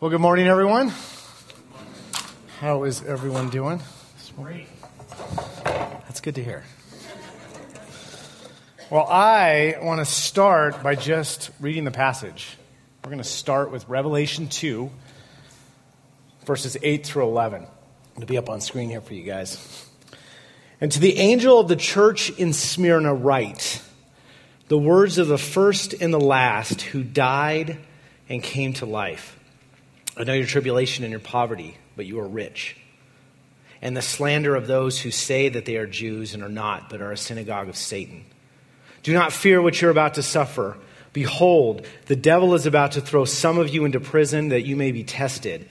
Well, good morning, everyone. How is everyone doing? Great. That's good to hear. Well, I want to start by just reading the passage. We're going to start with Revelation 2, verses 8 through 11. It'll be up on screen here for you guys. And to the angel of the church in Smyrna write, the words of the first and the last who died and came to life. I know your tribulation and your poverty, but you are rich. And the slander of those who say that they are Jews and are not, but are a synagogue of Satan. Do not fear what you're about to suffer. Behold, the devil is about to throw some of you into prison that you may be tested.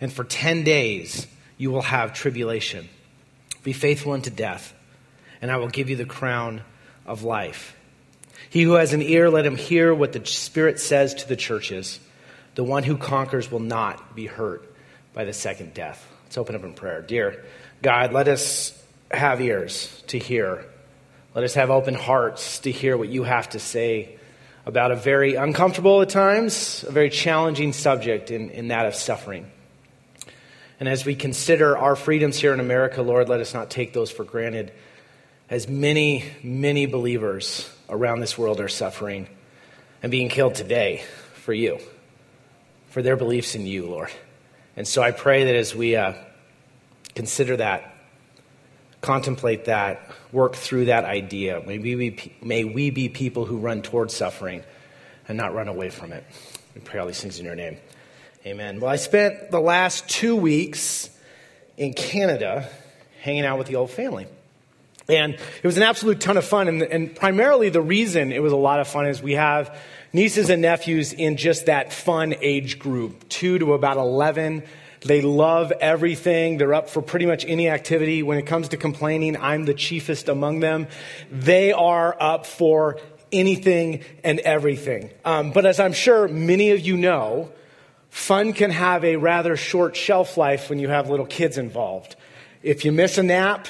And for 10 days you will have tribulation. Be faithful unto death, and I will give you the crown of life. He who has an ear, let him hear what the Spirit says to the churches. The one who conquers will not be hurt by the second death. Let's open up in prayer. Dear God, let us have ears to hear. Let us have open hearts to hear what you have to say about a very uncomfortable at times, a very challenging subject in that of suffering. And as we consider our freedoms here in America, Lord, let us not take those for granted, as many, many believers around this world are suffering and being killed today for you, for their beliefs in you, Lord. And so I pray that as we consider that, contemplate that, work through that idea, may we be people who run towards suffering and not run away from it. We pray all these things in your name. Amen. Well, I spent the last 2 weeks in Canada hanging out with the old family. And it was an absolute ton of fun. And primarily the reason it was a lot of fun is we have nieces and nephews in just that fun age group, 2 to about 11. They love everything. They're up for pretty much any activity. When it comes to complaining, I'm the chiefest among them. They are up for anything and everything. But as I'm sure many of you know, fun can have a rather short shelf life when you have little kids involved. If you miss a nap,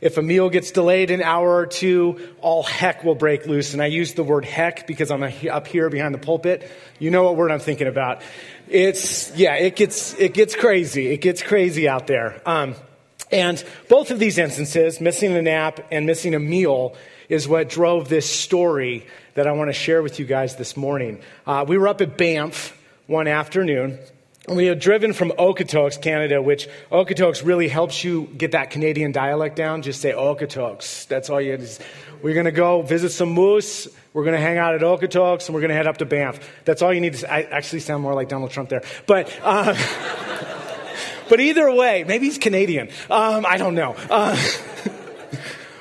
if a meal gets delayed an hour or two, all heck will break loose. And I use the word heck because I'm up here behind the pulpit. You know what word I'm thinking about. It gets crazy. It gets crazy out there. And both of these instances, missing a nap and missing a meal, is what drove this story that I want to share with you guys this morning. We were up at Banff one afternoon. We had driven from Okotoks, Canada, which Okotoks really helps you get that Canadian dialect down. Just say Okotoks. That's all you need. We're going to go visit some moose. We're going to hang out at Okotoks, and we're going to head up to Banff. That's all you need to say. I actually sound more like Donald Trump there. But either way, maybe he's Canadian. I don't know.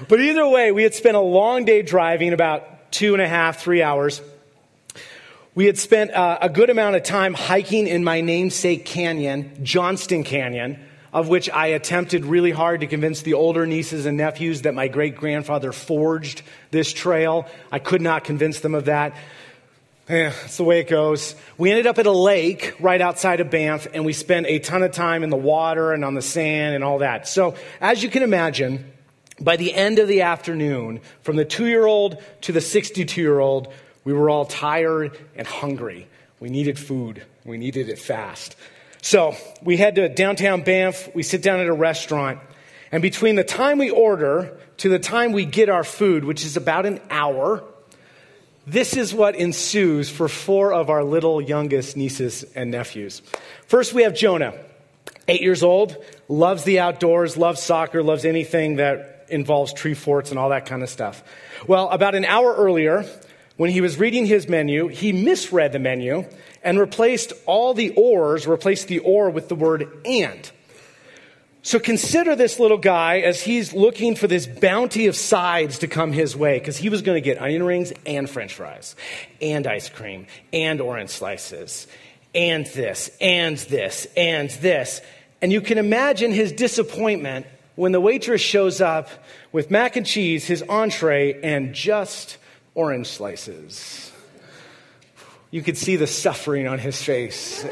But either way, we had spent a long day driving, about 2.5, 3 hours. We had spent a good amount of time hiking in my namesake canyon, Johnston Canyon, of which I attempted really hard to convince the older nieces and nephews that my great-grandfather forged this trail. I could not convince them of that. That's the way it goes. We ended up at a lake right outside of Banff, and we spent a ton of time in the water and on the sand and all that. So as you can imagine, by the end of the afternoon, from the 2-year-old to the 62-year-old, we were all tired and hungry. We needed food. We needed it fast. So we head to downtown Banff. We sit down at a restaurant. And between the time we order to the time we get our food, which is about an hour, this is what ensues for 4 of our little youngest nieces and nephews. First, we have Jonah, 8 years old, loves the outdoors, loves soccer, loves anything that involves tree forts and all that kind of stuff. Well, about an hour earlier, when he was reading his menu, he misread the menu and replaced the or with the word and. So consider this little guy as he's looking for this bounty of sides to come his way, because he was going to get onion rings and french fries and ice cream and orange slices and this and this and this. And you can imagine his disappointment when the waitress shows up with mac and cheese, his entree, and just orange slices. You could see the suffering on his face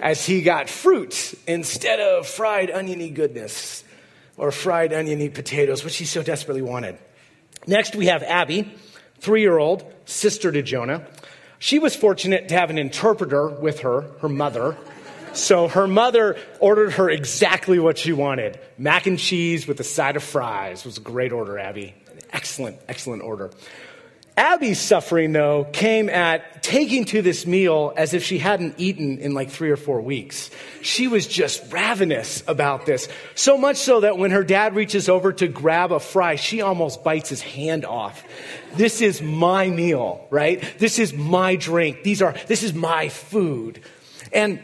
as he got fruit instead of fried oniony goodness or fried oniony potatoes, which he so desperately wanted. Next, we have Abby, 3-year-old, sister to Jonah. She was fortunate to have an interpreter with her mother, So her mother ordered her exactly what she wanted. Mac and cheese with a side of fries. It was a great order, Abby. An excellent, excellent order. Abby's suffering, though, came at taking to this meal as if she hadn't eaten in like 3 or 4 weeks. She was just ravenous about this. So much so that when her dad reaches over to grab a fry, she almost bites his hand off. This is my meal, right? This is my drink. This is my food. And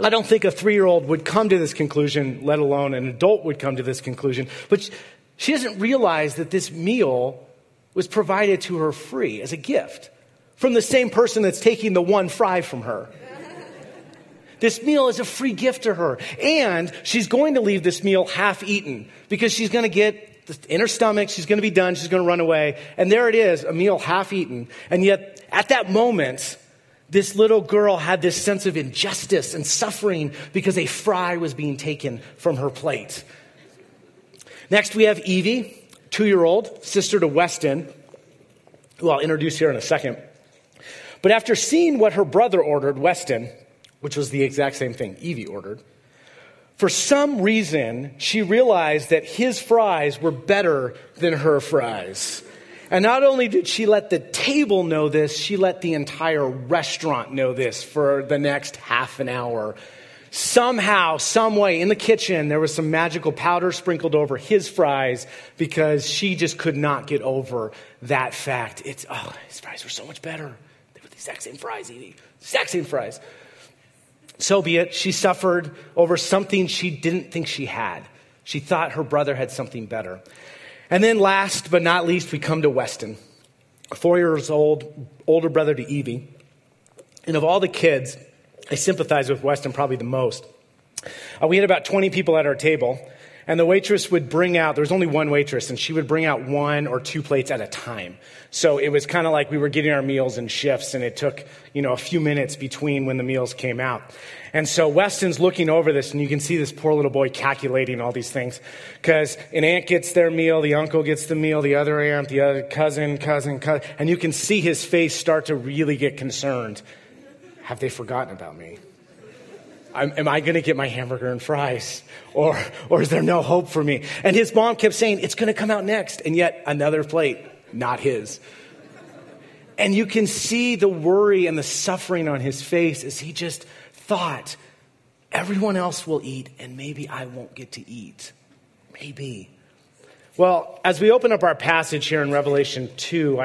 I don't think a 3-year-old would come to this conclusion, let alone an adult would come to this conclusion. But she doesn't realize that this meal was provided to her free as a gift from the same person that's taking the one fry from her. This meal is a free gift to her. And she's going to leave this meal half-eaten because she's going to get in her stomach, she's going to be done, she's going to run away. And there it is, a meal half-eaten. And yet, at that moment, this little girl had this sense of injustice and suffering because a fry was being taken from her plate. Next, we have Evie. 2-year-old, sister to Weston, who I'll introduce here in a second. But after seeing what her brother ordered, Weston, which was the exact same thing Evie ordered, for some reason, she realized that his fries were better than her fries. And not only did she let the table know this, she let the entire restaurant know this for the next half an hour. Somehow, some way, in the kitchen, there was some magical powder sprinkled over his fries because she just could not get over that fact. His fries were so much better. They were the exact same fries, Evie. Exact same fries. So be it. She suffered over something she didn't think she had. She thought her brother had something better. And then last but not least, we come to Weston, 4 years old, older brother to Evie. And of all the kids, I sympathize with Weston probably the most. We had about 20 people at our table, and the waitress would bring out, there was only one waitress, and she would bring out 1 or 2 plates at a time. So it was kind of like we were getting our meals in shifts, and it took, a few minutes between when the meals came out. And so Weston's looking over this, and you can see this poor little boy calculating all these things, because an aunt gets their meal, the uncle gets the meal, the other aunt, the other cousin, and you can see his face start to really get concerned. Have they forgotten about me? Am I going to get my hamburger and fries? Or is there no hope for me? And his mom kept saying, it's going to come out next. And yet another plate, not his. And you can see the worry and the suffering on his face as he just thought, everyone else will eat and maybe I won't get to eat. Maybe. Well, as we open up our passage here in Revelation 2,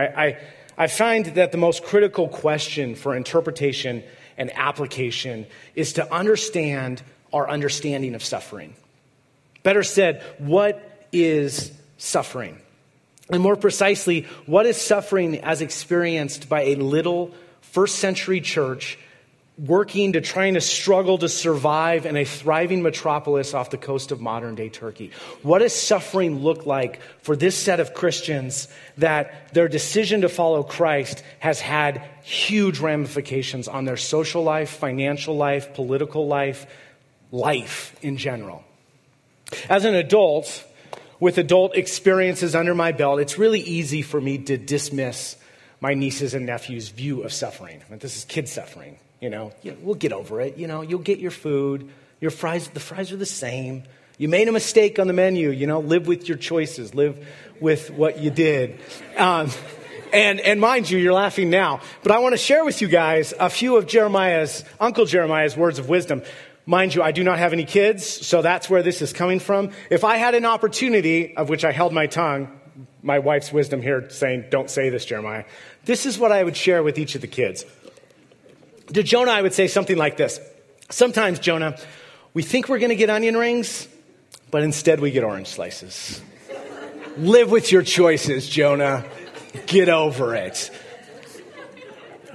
I find that the most critical question for interpretation and application is to understand our understanding of suffering. Better said, what is suffering? And more precisely, what is suffering as experienced by a little first-century church trying to struggle to survive in a thriving metropolis off the coast of modern-day Turkey? What does suffering look like for this set of Christians that their decision to follow Christ has had huge ramifications on their social life, financial life, political life, life in general? As an adult, with adult experiences under my belt, it's really easy for me to dismiss my nieces and nephews' view of suffering. I mean, this is kid suffering. We'll get over it. You'll get your food. Your fries, the fries are the same. You made a mistake on the menu. Live with your choices. Live with what you did. And mind you, you're laughing now. But I want to share with you guys a few of Uncle Jeremiah's words of wisdom. Mind you, I do not have any kids, so that's where this is coming from. If I had an opportunity, of which I held my tongue, my wife's wisdom here saying, don't say this, Jeremiah. This is what I would share with each of the kids. To Jonah, I would say something like this. Sometimes, Jonah, we think we're going to get onion rings, but instead we get orange slices. Live with your choices, Jonah. Get over it.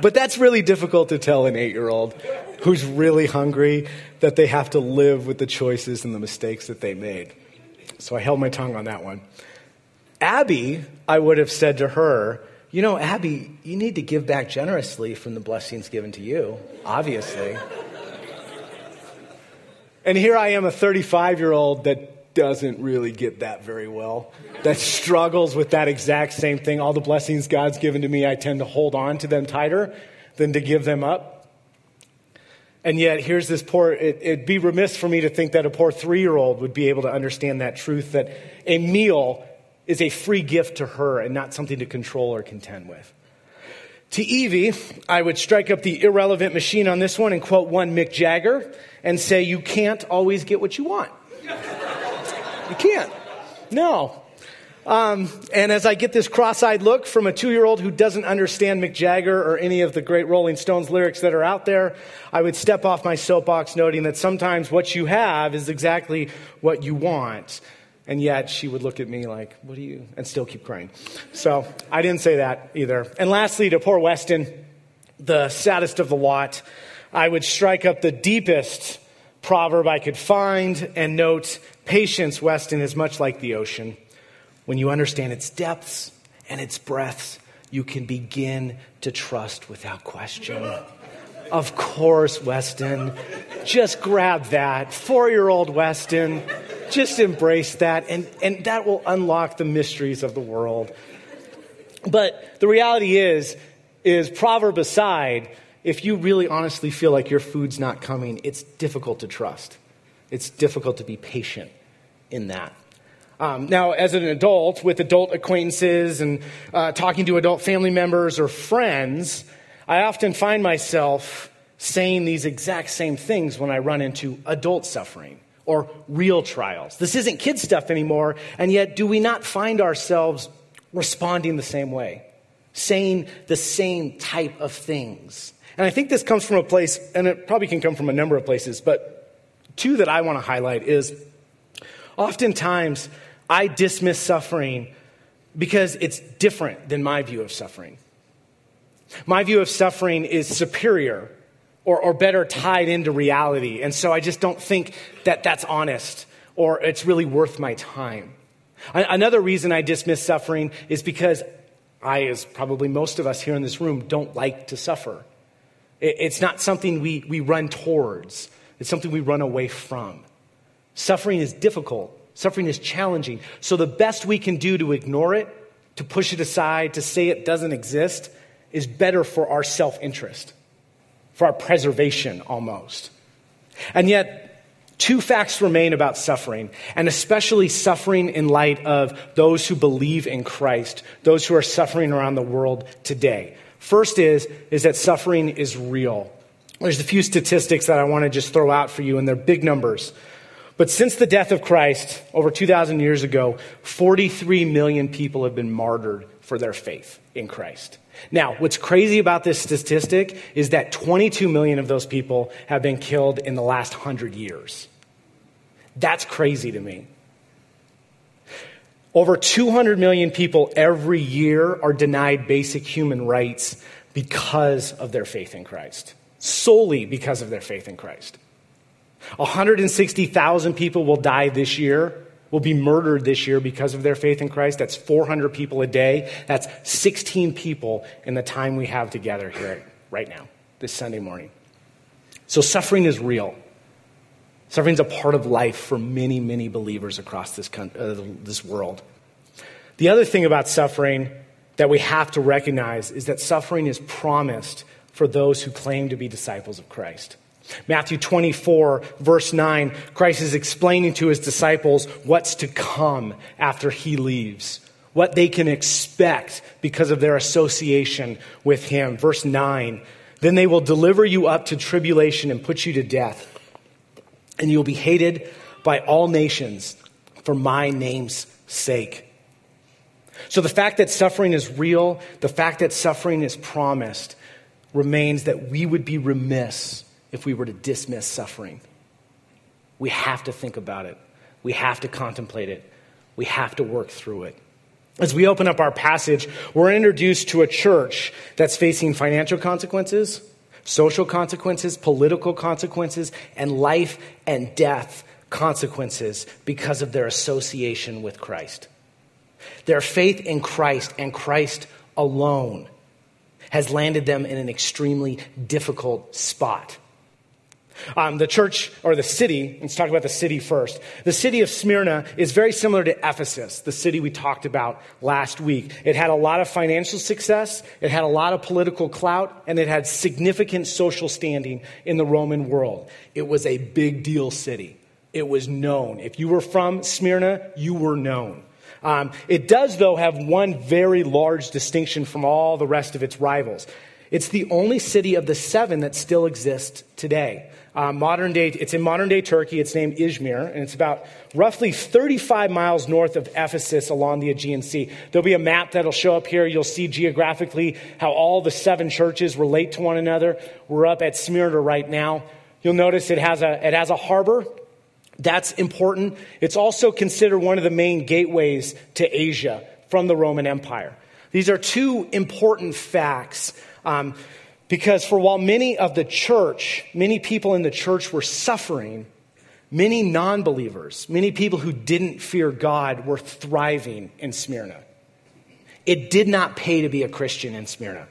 But that's really difficult to tell an 8-year-old who's really hungry that they have to live with the choices and the mistakes that they made. So I held my tongue on that one. Abby, I would have said to her, Abby, you need to give back generously from the blessings given to you, obviously. And here I am, a 35-year-old that doesn't really get that very well, that struggles with that exact same thing. All the blessings God's given to me, I tend to hold on to them tighter than to give them up. And yet here's this poor, it'd be remiss for me to think that a poor 3-year-old would be able to understand that truth, that a meal is a free gift to her and not something to control or contend with. To Evie, I would strike up the irrelevant machine on this one and quote one Mick Jagger and say, you can't always get what you want. You can't. No. And as I get this cross-eyed look from a 2-year-old who doesn't understand Mick Jagger or any of the great Rolling Stones lyrics that are out there, I would step off my soapbox noting that sometimes what you have is exactly what you want. And yet she would look at me like, what are you? And still keep crying. So I didn't say that either. And lastly, to poor Weston, the saddest of the lot, I would strike up the deepest proverb I could find and note, patience, Weston, is much like the ocean. When you understand its depths and its breadths, you can begin to trust without question. Of course, Weston, just grab that. 4-year-old Weston, just embrace that, and that will unlock the mysteries of the world. But the reality is proverb aside, if you really honestly feel like your food's not coming, it's difficult to trust. It's difficult to be patient in that. Now, as an adult, with adult acquaintances and talking to adult family members or friends, I often find myself saying these exact same things when I run into adult suffering or real trials. This isn't kid stuff anymore, and yet do we not find ourselves responding the same way, saying the same type of things? And I think this comes from a place, and it probably can come from a number of places, but two that I want to highlight is oftentimes I dismiss suffering because it's different than my view of suffering. My view of suffering is superior or better tied into reality. And so I just don't think that that's honest or it's really worth my time. Another reason I dismiss suffering is because I, as probably most of us here in this room, don't like to suffer. It's not something we run towards. It's something we run away from. Suffering is difficult. Suffering is challenging. So the best we can do to ignore it, to push it aside, to say it doesn't exist, is better for our self-interest, for our preservation almost. And yet, two facts remain about suffering, and especially suffering in light of those who believe in Christ, those who are suffering around the world today. First is that suffering is real. There's a few statistics that I want to just throw out for you, and they're big numbers. But since the death of Christ over 2,000 years ago, 43 million people have been martyred for their faith in Christ. Now, what's crazy about this statistic is that 22 million of those people have been killed in the last 100 years. That's crazy to me. Over 200 million people every year are denied basic human rights because of their faith in Christ, solely because of their faith in Christ. 160,000 people will die this year, will be murdered this year because of their faith in Christ. That's 400 people a day. That's 16 people in the time we have together here right now, this Sunday morning. So suffering is real. Suffering's a part of life for many, many believers across this country, this world. The other thing about suffering that we have to recognize is that suffering is promised for those who claim to be disciples of Christ. Matthew 24, verse 9, Christ is explaining to his disciples what's to come after he leaves, what they can expect because of their association with him. Verse 9, then they will deliver you up to tribulation and put you to death, and you'll be hated by all nations for my name's sake. So the fact that suffering is real, the fact that suffering is promised, remains that we would be remiss if we were to dismiss suffering. We have to think about it. We have to contemplate it. We have to work through it. As we open up our passage, we're introduced to a church that's facing financial consequences, social consequences, political consequences, and life and death consequences because of their association with Christ. Their faith in Christ and Christ alone has landed them in an extremely difficult spot. The church, or the city, let's talk about the city first. The city of Smyrna is very similar to Ephesus, the city we talked about last week. It had a lot of financial success, it had a lot of political clout, and it had significant social standing in the Roman world. It was a big deal city. It was known. If you were from Smyrna, you were known. It does, though, have one very large distinction from all the rest of its rivals. It's the only city of the seven that still exists today. It's in modern-day Turkey. It's named Izmir, and it's about roughly 35 miles north of Ephesus along the Aegean Sea. There'll be a map that'll show up here. You'll see geographically how all the seven churches relate to one another. We're up at Smyrna right now. You'll notice it has a harbor. That's important. It's also considered one of the main gateways to Asia from the Roman Empire. These are two important facts. Because while many people in the church were suffering, many non-believers, many people who didn't fear God were thriving in Smyrna. It did not pay to be a Christian in Smyrna.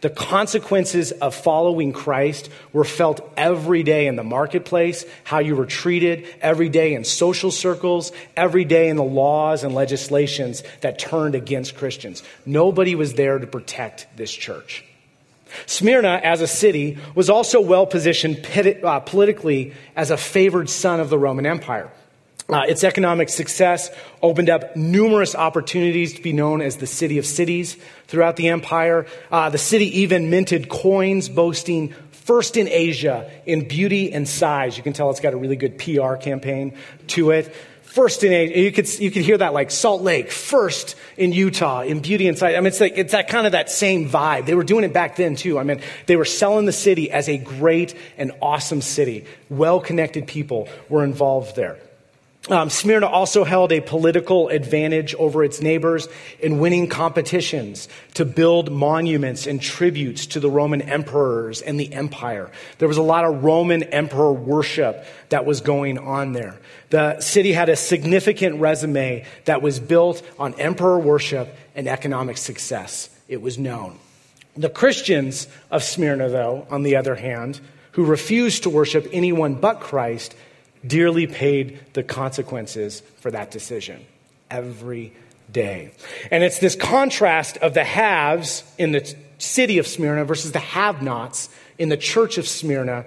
The consequences of following Christ were felt every day in the marketplace, how you were treated, every day in social circles, every day in the laws and legislations that turned against Christians. Nobody was there to protect this church. Smyrna, as a city, was also well-positioned politically as a favored son of the Roman Empire. Its economic success opened up numerous opportunities to be known as the city of cities throughout the empire. The city even minted coins boasting first in Asia in beauty and size. You can tell it's got a really good PR campaign to it. First in Asia, you could hear that like Salt Lake, first in Utah, in beauty and size. I mean, it's that kind of that same vibe. They were doing it back then too. I mean, they were selling the city as a great and awesome city. Well-connected people were involved there. Smyrna also held a political advantage over its neighbors in winning competitions to build monuments and tributes to the Roman emperors and the empire. There was a lot of Roman emperor worship that was going on there. The city had a significant resume that was built on emperor worship and economic success. It was known. The Christians of Smyrna, though, on the other hand, who refused to worship anyone but Christ, dearly paid the consequences for that decision every day. And it's this contrast of the haves in the city of Smyrna versus the have-nots in the church of Smyrna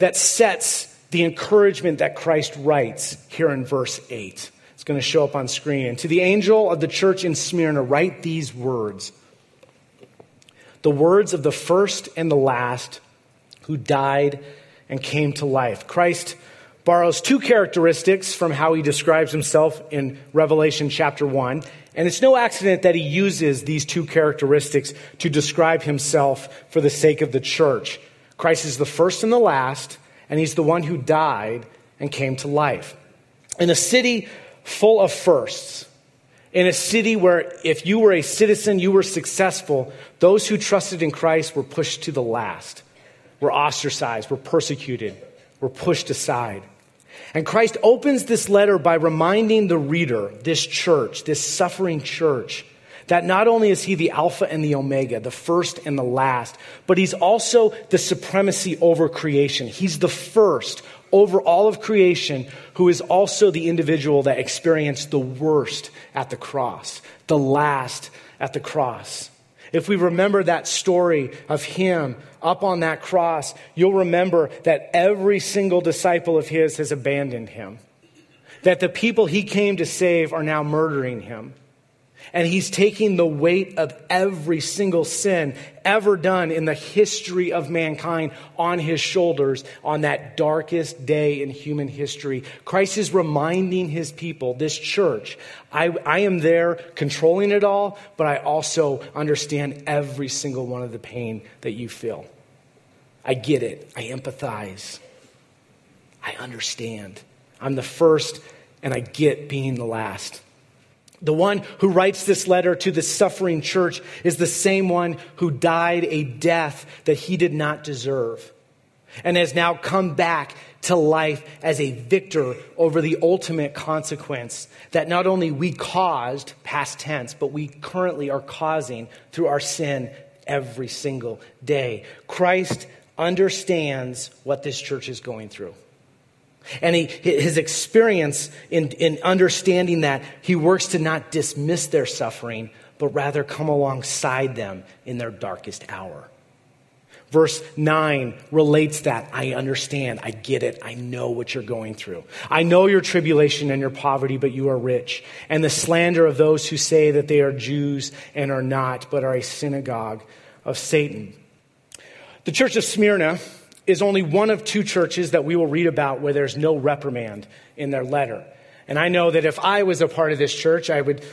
that sets the encouragement that Christ writes here in verse 8. It's going to show up on screen. And to the angel of the church in Smyrna, write these words. The words of the first and the last who died and came to life. Christ borrows two characteristics from how he describes himself in Revelation chapter 1. And it's no accident that he uses these two characteristics to describe himself for the sake of the church. Christ is the first and the last, and he's the one who died and came to life. In a city full of firsts, in a city where if you were a citizen, you were successful, those who trusted in Christ were pushed to the last, were ostracized, were persecuted, were pushed aside. And Christ opens this letter by reminding the reader, this church, this suffering church, that not only is he the Alpha and the Omega, the first and the last, but he's also the supremacy over creation. He's the first over all of creation, who is also the individual that experienced the worst at the cross, the last at the cross. If we remember that story of him up on that cross, you'll remember that every single disciple of his has abandoned him, that the people he came to save are now murdering him. And he's taking the weight of every single sin ever done in the history of mankind on his shoulders on that darkest day in human history. Christ is reminding his people, this church, I am there controlling it all, but I also understand every single one of the pain that you feel. I get it. I empathize. I understand. I'm the first, and I get being the last. The one who writes this letter to the suffering church is the same one who died a death that he did not deserve and has now come back to life as a victor over the ultimate consequence that not only we caused, past tense, but we currently are causing through our sin every single day. Christ understands what this church is going through. And his experience in understanding that, he works to not dismiss their suffering, but rather come alongside them in their darkest hour. Verse 9 relates that. I understand. I get it. I know what you're going through. I know your tribulation and your poverty, but you are rich. And the slander of those who say that they are Jews and are not, but are a synagogue of Satan. The church of Smyrna is only one of two churches that we will read about where there's no reprimand in their letter. And I know that if I was a part of this church, I would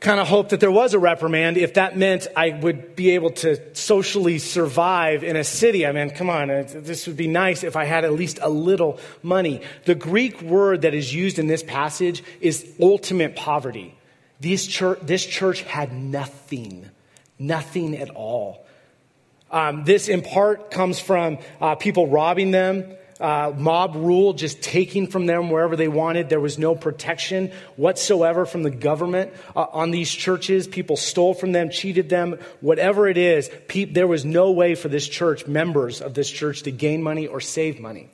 kind of hope that there was a reprimand if that meant I would be able to socially survive in a city. I mean, come on, this would be nice if I had at least a little money. The Greek word that is used in this passage is ultimate poverty. This church had nothing at all. This in part comes from people robbing them, mob rule, just taking from them wherever they wanted. There was no protection whatsoever from the government on these churches. People stole from them, cheated them, whatever it is. There was no way for this church, members of this church, to gain money or save money.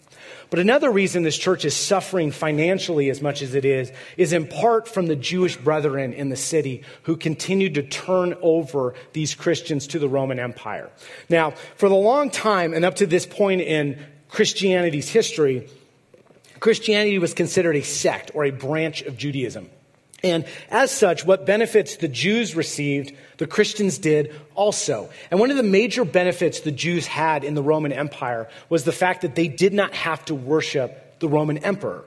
But another reason this church is suffering financially as much as it is in part from the Jewish brethren in the city who continued to turn over these Christians to the Roman Empire. Now, for the long time and up to this point in Christianity's history, Christianity was considered a sect or a branch of Judaism. And as such, what benefits the Jews received, the Christians did also. And one of the major benefits the Jews had in the Roman Empire was the fact that they did not have to worship the Roman emperor.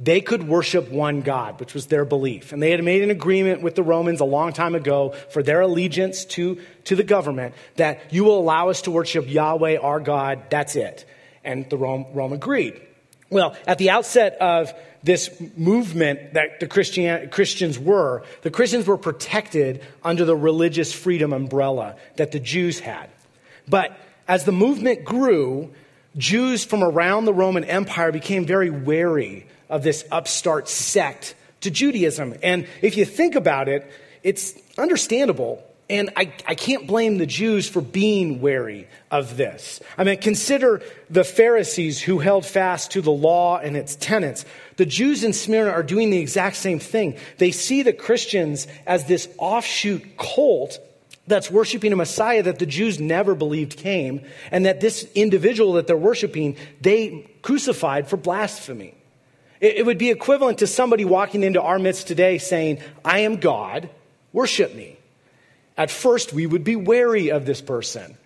They could worship one God, which was their belief. And they had made an agreement with the Romans a long time ago for their allegiance to the government that you will allow us to worship Yahweh, our God, that's it. And the Rome agreed. Well, at the outset of this movement that the Christians were protected under the religious freedom umbrella that the Jews had. But as the movement grew, Jews from around the Roman Empire became very wary of this upstart sect to Judaism. And if you think about it, it's understandable. And I can't blame the Jews for being wary of this. I mean, consider the Pharisees who held fast to the law and its tenets. The Jews in Smyrna are doing the exact same thing. They see the Christians as this offshoot cult that's worshiping a Messiah that the Jews never believed came, and that this individual that they're worshiping, they crucified for blasphemy. It would be equivalent to somebody walking into our midst today saying, I am God, worship me. At first, we would be wary of this person.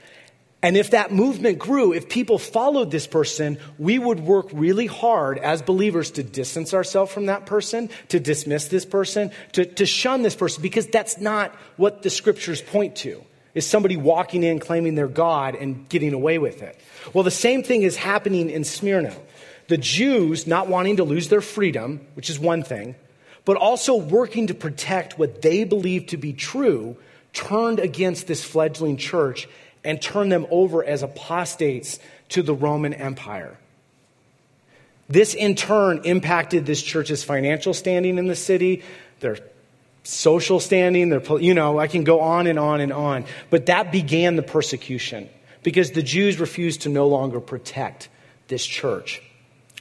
And if that movement grew, if people followed this person, we would work really hard as believers to distance ourselves from that person, to dismiss this person, to shun this person, because that's not what the scriptures point to, is somebody walking in, claiming they're God and getting away with it. Well, the same thing is happening in Smyrna. The Jews not wanting to lose their freedom, which is one thing, but also working to protect what they believe to be true, turned against this fledgling church and turned them over as apostates to the Roman Empire. This in turn impacted this church's financial standing in the city, their social standing, I can go on and on and on. But that began the persecution because the Jews refused to no longer protect this church.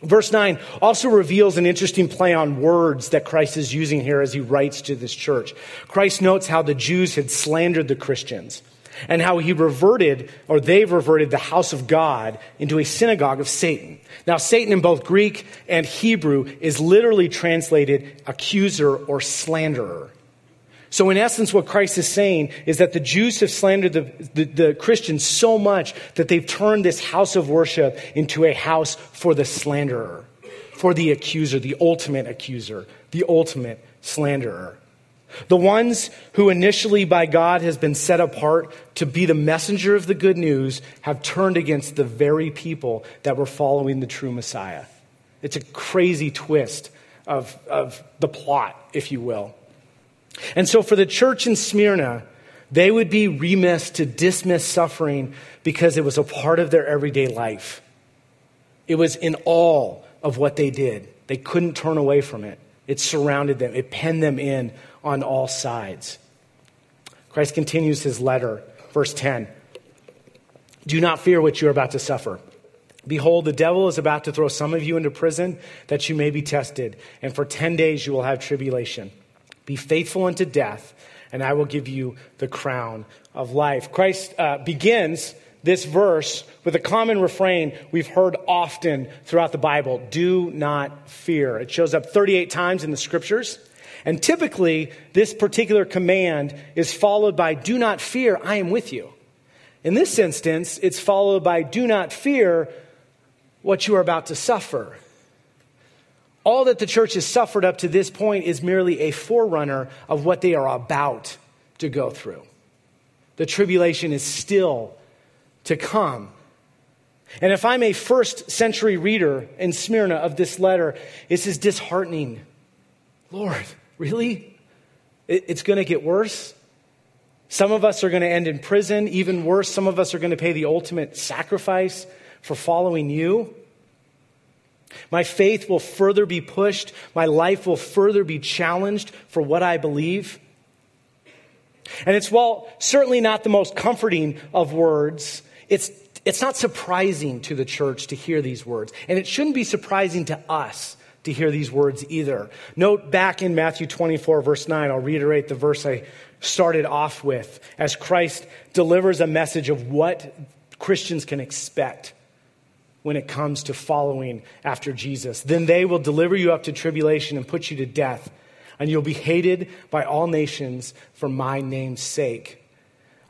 Verse 9 also reveals an interesting play on words that Christ is using here as he writes to this church. Christ notes how the Jews had slandered the Christians and how they reverted the house of God into a synagogue of Satan. Now, Satan in both Greek and Hebrew is literally translated accuser or slanderer. So in essence, what Christ is saying is that the Jews have slandered the Christians so much that they've turned this house of worship into a house for the slanderer, for the accuser, the ultimate accuser, the ultimate slanderer. The ones who initially by God has been set apart to be the messenger of the good news have turned against the very people that were following the true Messiah. It's a crazy twist of the plot, if you will. And so for the church in Smyrna, they would be remiss to dismiss suffering because it was a part of their everyday life. It was in all of what they did. They couldn't turn away from it. It surrounded them. It penned them in on all sides. Christ continues his letter, verse 10. Do not fear what you're about to suffer. Behold, the devil is about to throw some of you into prison that you may be tested. And for 10 days you will have tribulation. Be faithful unto death, and I will give you the crown of life." Christ begins this verse with a common refrain we've heard often throughout the Bible: do not fear. It shows up 38 times in the scriptures. And typically, this particular command is followed by, "Do not fear, I am with you." In this instance, it's followed by, "Do not fear what you are about to suffer." All that the church has suffered up to this point is merely a forerunner of what they are about to go through. The tribulation is still to come. And if I'm a first century reader in Smyrna of this letter, this is disheartening. Lord, really? It's going to get worse? Some of us are going to end in prison. Even worse, some of us are going to pay the ultimate sacrifice for following you. My faith will further be pushed. My life will further be challenged for what I believe. And it's, while certainly not the most comforting of words, it's not surprising to the church to hear these words. And it shouldn't be surprising to us to hear these words either. Note back in Matthew 24, verse 9, I'll reiterate the verse I started off with, as Christ delivers a message of what Christians can expect when it comes to following after Jesus. "Then they will deliver you up to tribulation and put you to death, and you'll be hated by all nations for my name's sake."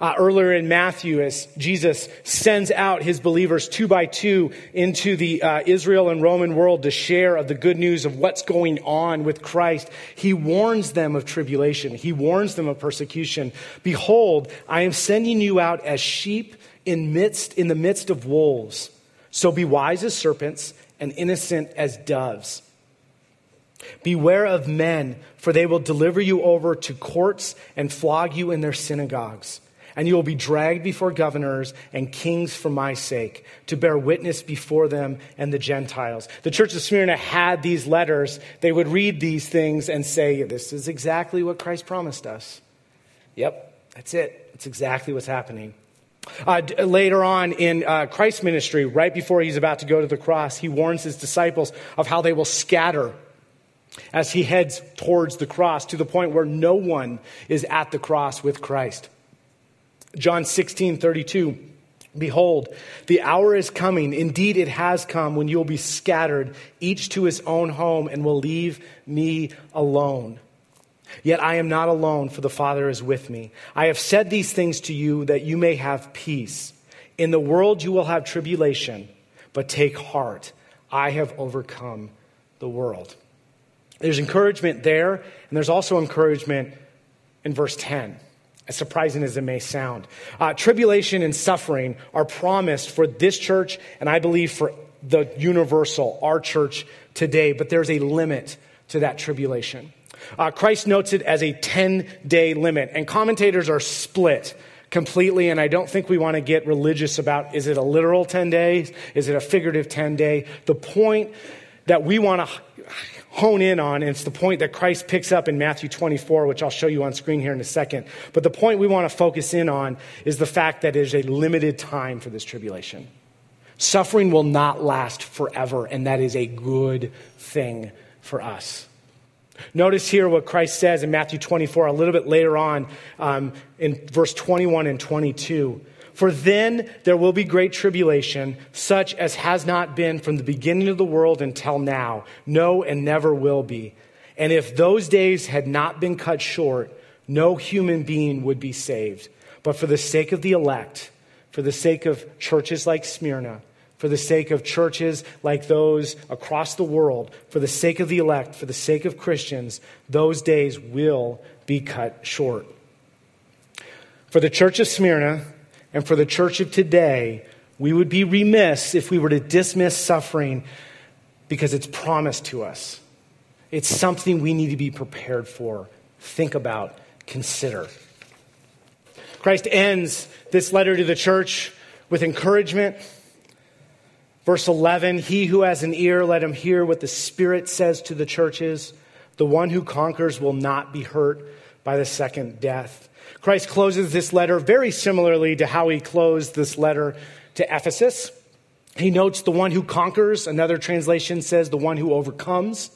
Earlier in Matthew, as Jesus sends out his believers two by two into the Israel and Roman world to share of the good news of what's going on with Christ, he warns them of tribulation. He warns them of persecution. "Behold, I am sending you out as sheep in the midst of wolves. So be wise as serpents and innocent as doves. Beware of men, for they will deliver you over to courts and flog you in their synagogues. And you will be dragged before governors and kings for my sake, to bear witness before them and the Gentiles." The church of Smyrna had these letters. They would read these things and say, "This is exactly what Christ promised us. Yep, that's it. That's exactly what's happening." Later on in Christ's ministry, right before he's about to go to the cross, he warns his disciples of how they will scatter as he heads towards the cross, to the point where no one is at the cross with Christ. John 16:32, "Behold, the hour is coming, indeed it has come, when you will be scattered, each to his own home, and will leave me alone. Yet I am not alone, for the Father is with me. I have said these things to you that you may have peace. In the world you will have tribulation, but take heart, I have overcome the world." There's encouragement there, and there's also encouragement in verse 10. As surprising as it may sound, tribulation and suffering are promised for this church, and I believe for the universal, our church today, but there's a limit to that tribulation. Christ notes it as a 10-day limit, and commentators are split completely, and I don't think we want to get religious about, is it a literal 10 days? Is it a figurative 10 day? The point that we want to hone in on, and it's the point that Christ picks up in Matthew 24, which I'll show you on screen here in a second. But the point we want to focus in on is the fact that there's a limited time for this tribulation. Suffering will not last forever, and that is a good thing for us. Notice here what Christ says in Matthew 24, a little bit later on, in verse 21 and 22. "For then there will be great tribulation, such as has not been from the beginning of the world until now. No, and never will be. And if those days had not been cut short, no human being would be saved. But for the sake of the elect, for the sake of churches like Smyrna, for the sake of churches like those across the world, for the sake of the elect, for the sake of Christians, those days will be cut short." For the church of Smyrna, and for the church of today, we would be remiss if we were to dismiss suffering, because it's promised to us. It's something we need to be prepared for, think about, consider. Christ ends this letter to the church with encouragement. Verse 11, "He who has an ear, let him hear what the Spirit says to the churches. The one who conquers will not be hurt by the second death." Christ closes this letter very similarly to how he closed this letter to Ephesus. He notes the one who conquers. Another translation says the one who overcomes.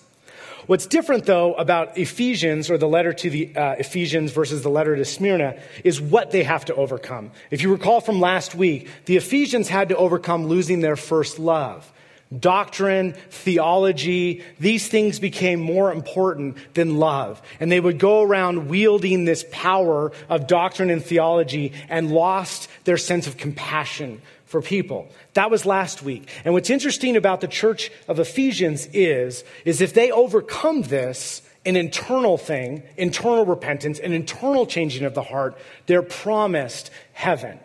What's different, though, about Ephesians or the letter to the Ephesians versus the letter to Smyrna is what they have to overcome. If you recall from last week, the Ephesians had to overcome losing their first love. Doctrine, theology, these things became more important than love. And they would go around wielding this power of doctrine and theology and lost their sense of compassion for people. That was last week. And what's interesting about the church of Ephesians is if they overcome this, an internal thing, internal repentance, an internal changing of the heart, they're promised heaven.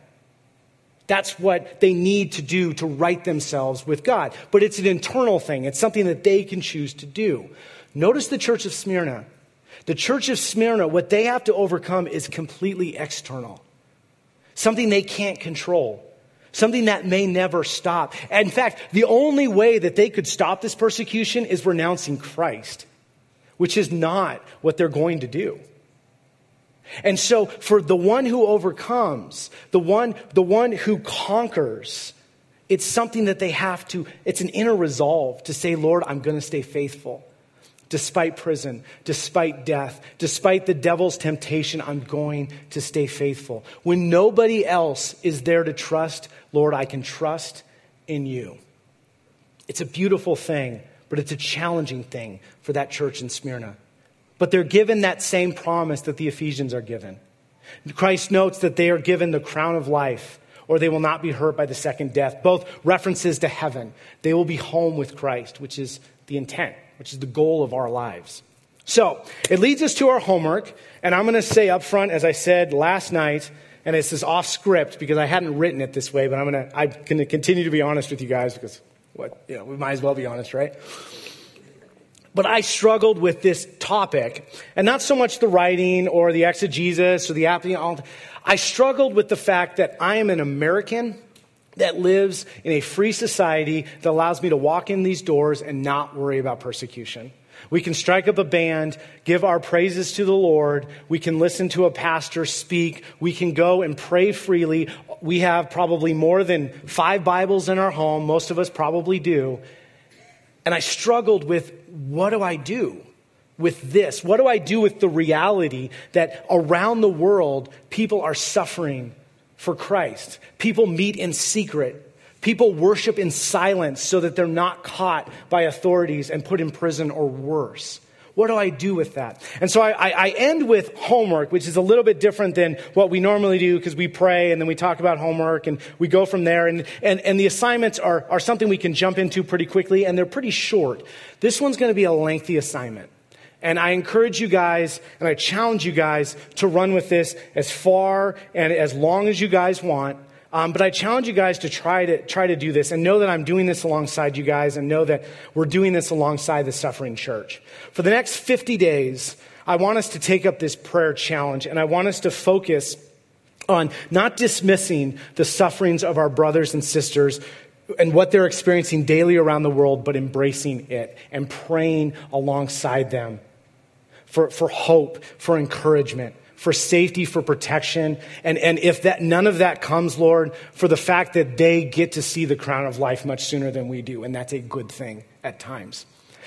That's what they need to do to right themselves with God. But it's an internal thing. It's something that they can choose to do. Notice the church of Smyrna. The church of Smyrna, what they have to overcome is completely external. Something they can't control. Something that may never stop. In fact, the only way that they could stop this persecution is renouncing Christ, which is not what they're going to do. And so for the one who overcomes, the one who conquers, it's something that they have to, it's an inner resolve to say, Lord, I'm going to stay faithful. Despite prison, despite death, despite the devil's temptation, I'm going to stay faithful. When nobody else is there to trust, Lord, I can trust in you. It's a beautiful thing, but it's a challenging thing for that church in Smyrna. But they're given that same promise that the Ephesians are given. Christ notes that they are given the crown of life, or they will not be hurt by the second death. Both references to heaven. They will be home with Christ, which is the intent, which is the goal of our lives. So it leads us to our homework. And I'm going to say up front, as I said last night, and this is off script because I hadn't written it this way, but I'm going to continue to be honest with you guys because we might as well be honest, right? But I struggled with this topic, and not so much the writing or the exegesis or the apology. I struggled with the fact that I am an American that lives in a free society that allows me to walk in these doors and not worry about persecution. We can strike up a band, give our praises to the Lord. We can listen to a pastor speak. We can go and pray freely. We have probably more than 5 Bibles in our home. Most of us probably do. And I struggled with, what do I do with this? What do I do with the reality that around the world, people are suffering for Christ? People meet in secret. People worship in silence so that they're not caught by authorities and put in prison or worse. What do I do with that? And so I end with homework, which is a little bit different than what we normally do because we pray and then we talk about homework and we go from there. And the assignments are something we can jump into pretty quickly, and they're pretty short. This one's going to be a lengthy assignment. And I encourage you guys, and I challenge you guys to run with this as far and as long as you guys want. But I challenge you guys to try to do this, and know that I'm doing this alongside you guys, and know that we're doing this alongside the suffering church. For the next 50 days, I want us to take up this prayer challenge, and I want us to focus on not dismissing the sufferings of our brothers and sisters and what they're experiencing daily around the world, but embracing it and praying alongside them for hope, for encouragement, for safety, for protection. And if that none of that comes, Lord, for the fact that they get to see the crown of life much sooner than we do. And that's a good thing at times.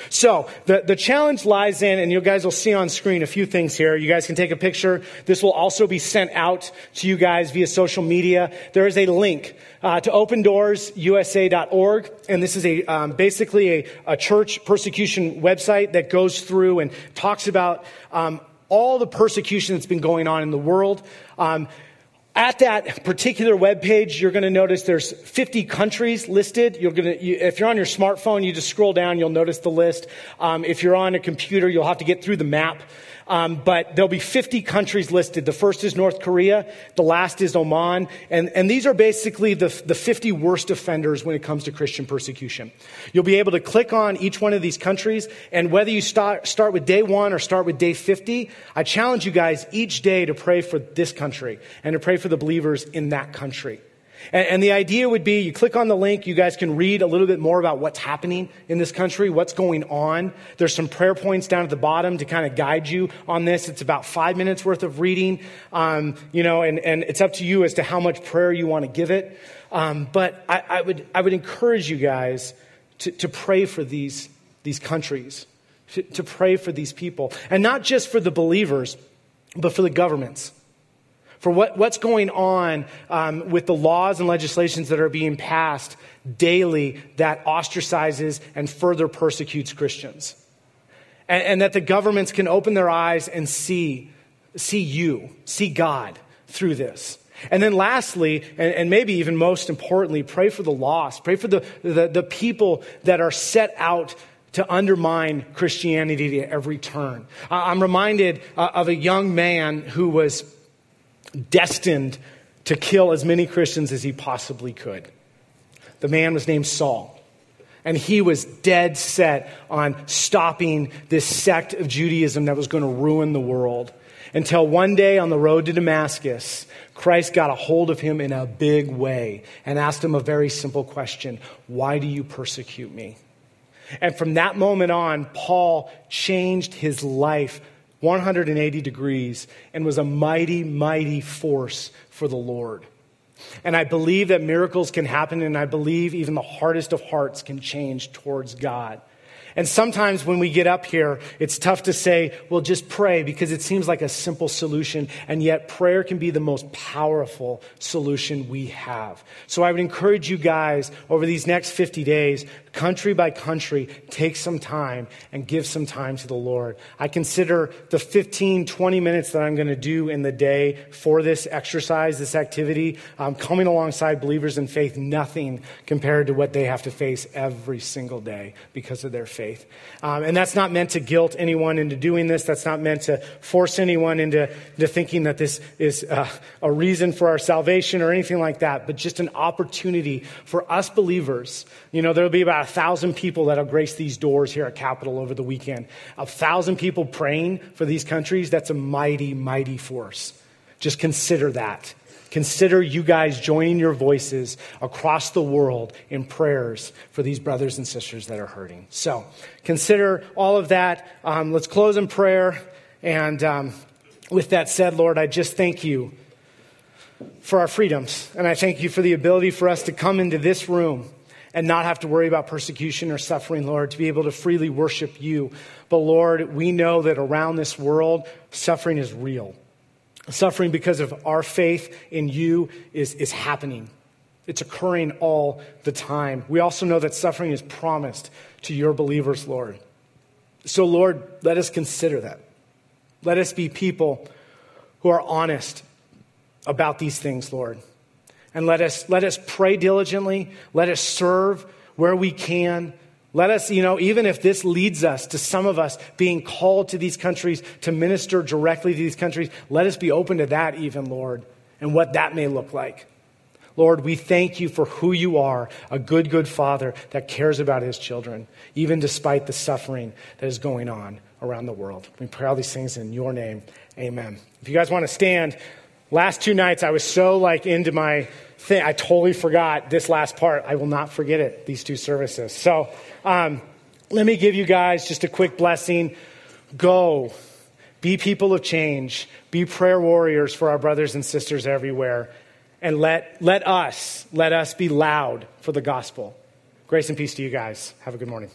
So the challenge lies in, and you guys will see on screen a few things here. You guys can take a picture. This will also be sent out to you guys via social media. There is a link to opendoorsusa.org. And this is basically a church persecution website that goes through and talks about all the persecution that's been going on in the world. At that particular webpage, you're going to notice there's 50 countries listed. If you're on your smartphone, you just scroll down, you'll notice the list. If you're on a computer, you'll have to get through the map. But there'll be 50 countries listed. The first is North Korea. The last is Oman. And these are basically the 50 worst offenders when it comes to Christian persecution. You'll be able to click on each one of these countries. And whether you start with day 1 or start with day 50, I challenge you guys each day to pray for this country and to pray for the believers in that country. And the idea would be you click on the link, you guys can read a little bit more about what's happening in this country, what's going on. There's some prayer points down at the bottom to kind of guide you on this. It's about 5 minutes worth of reading, and it's up to you as to how much prayer you want to give it. But I would encourage you guys to pray for these countries, to pray for these people, and not just for the believers, but for the governments. For what's going on with the laws and legislations that are being passed daily that ostracizes and further persecutes Christians. And that the governments can open their eyes and see God through this. And then lastly, and maybe even most importantly, pray for the lost. Pray for the people that are set out to undermine Christianity at every turn. I'm reminded of a young man who was destined to kill as many Christians as he possibly could. The man was named Saul, and he was dead set on stopping this sect of Judaism that was going to ruin the world, until one day on the road to Damascus, Christ got a hold of him in a big way and asked him a very simple question: why do you persecute me? And from that moment on, Paul changed his life 180 degrees and was a mighty, mighty force for the Lord. And I believe that miracles can happen, and I believe even the hardest of hearts can change towards God. And sometimes when we get up here, it's tough to say, well, just pray, because it seems like a simple solution. And yet prayer can be the most powerful solution we have. So I would encourage you guys over these next 50 days, country by country, take some time and give some time to the Lord. I consider the 15, 20 minutes that I'm going to do in the day for this exercise, this activity, coming alongside believers in faith, nothing compared to what they have to face every single day because of their faith. And that's not meant to guilt anyone into doing this. That's not meant to force anyone into thinking that this is a reason for our salvation or anything like that, but just an opportunity for us believers. You know, there'll be about 1,000 people that'll grace these doors here at Capitol over the weekend. 1,000 people praying for these countries. That's a mighty, mighty force. Just consider that. Consider you guys joining your voices across the world in prayers for these brothers and sisters that are hurting. So consider all of that. Let's close in prayer. And with that said, Lord, I just thank you for our freedoms. And I thank you for the ability for us to come into this room and not have to worry about persecution or suffering, Lord, to be able to freely worship you. But Lord, we know that around this world, suffering is real. Suffering because of our faith in you is happening. It's occurring all the time. We also know that suffering is promised to your believers, Lord. So, Lord, let us consider that. Let us be people who are honest about these things, Lord. And let us pray diligently. Let us serve where we can. Let us, even if this leads us to some of us being called to these countries to minister directly to these countries, let us be open to that even, Lord, and what that may look like. Lord, we thank you for who you are, a good, good Father that cares about his children, even despite the suffering that is going on around the world. We pray all these things in your name. Amen. If you guys want to stand, last two nights I was so into my thing. I totally forgot this last part. I will not forget it, these two services. So let me give you guys just a quick blessing. Go. Be people of change. Be prayer warriors for our brothers and sisters everywhere. And let us be loud for the gospel. Grace and peace to you guys. Have a good morning.